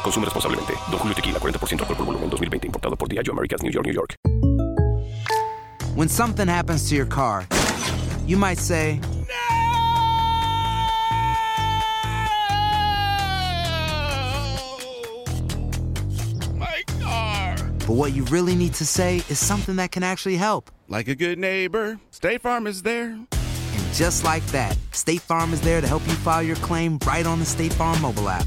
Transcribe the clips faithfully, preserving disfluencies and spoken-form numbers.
Consume responsablemente. Don Julio Tequila, cuarenta por ciento alcohol por volumen, dos mil veinte, importado por Diageo Americas, New York, New York. When something happens to your car, you might say, "No! My car!" But what you really need to say is something that can actually help. Like a good neighbor, State Farm is there. And just like that, State Farm is there to help you file your claim right on the State Farm mobile app.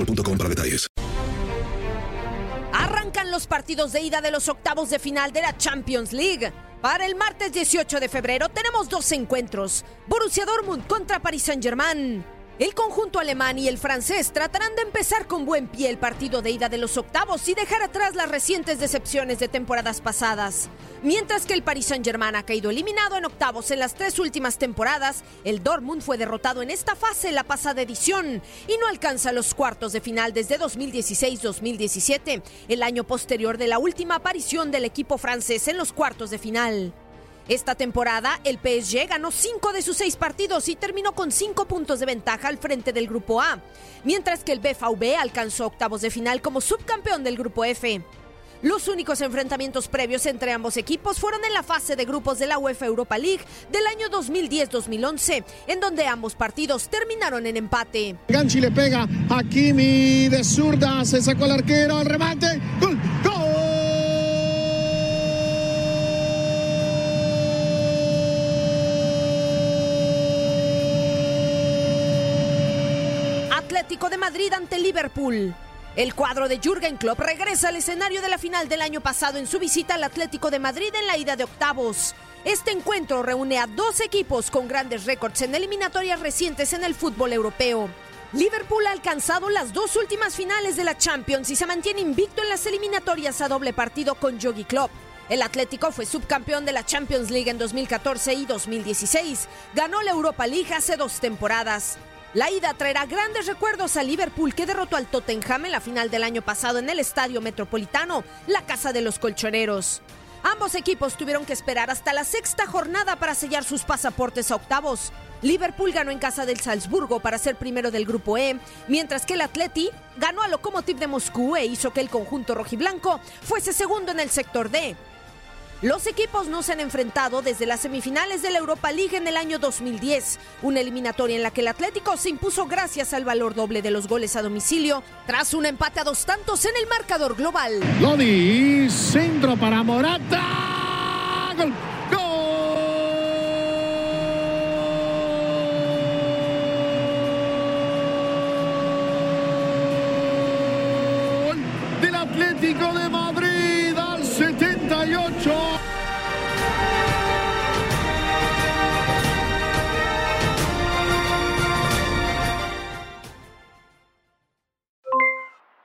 .com para detalles. Arrancan los partidos de ida de los octavos de final de la Champions League. Para el martes dieciocho de febrero tenemos dos encuentros: Borussia Dortmund contra Paris Saint-Germain. El conjunto alemán y el francés tratarán de empezar con buen pie el partido de ida de los octavos y dejar atrás las recientes decepciones de temporadas pasadas. Mientras que el Paris Saint-Germain ha caído eliminado en octavos en las tres últimas temporadas, el Dortmund fue derrotado en esta fase en la pasada edición y no alcanza los cuartos de final desde dos mil dieciséis dos mil diecisiete, el año posterior de la última aparición del equipo francés en los cuartos de final. Esta temporada, el P S G ganó cinco de sus seis partidos y terminó con cinco puntos de ventaja al frente del Grupo A, mientras que el B V B alcanzó octavos de final como subcampeón del Grupo F. Los únicos enfrentamientos previos entre ambos equipos fueron en la fase de grupos de la UEFA Europa League del año dos mil diez dos mil once, en donde ambos partidos terminaron en empate. Ganchi le pega a Kimi de zurda, se sacó al arquero, al remate, ¡gol! ¡Gol! Atlético de Madrid ante Liverpool. El cuadro de Jürgen Klopp regresa al escenario de la final del año pasado en su visita al Atlético de Madrid en la ida de octavos. Este encuentro reúne a dos equipos con grandes récords en eliminatorias recientes en el fútbol europeo. Liverpool ha alcanzado las dos últimas finales de la Champions y se mantiene invicto en las eliminatorias a doble partido con Jürgen Klopp. El Atlético fue subcampeón de la Champions League en dos mil catorce y dos mil dieciséis. Ganó la Europa League hace dos temporadas. La ida traerá grandes recuerdos a Liverpool, que derrotó al Tottenham en la final del año pasado en el Estadio Metropolitano, la casa de los colchoneros. Ambos equipos tuvieron que esperar hasta la sexta jornada para sellar sus pasaportes a octavos. Liverpool ganó en casa del Salzburgo para ser primero del Grupo E, mientras que el Atleti ganó a Lokomotiv de Moscú e hizo que el conjunto rojiblanco fuese segundo en el sector D. Los equipos no se han enfrentado desde las semifinales de la Europa League en el año dos mil diez, una eliminatoria en la que el Atlético se impuso gracias al valor doble de los goles a domicilio, tras un empate a dos tantos en el marcador global. Lodi, centro para Morata. ¡Gol! ¡Gol! Del Atlético de Madrid al setenta y ocho.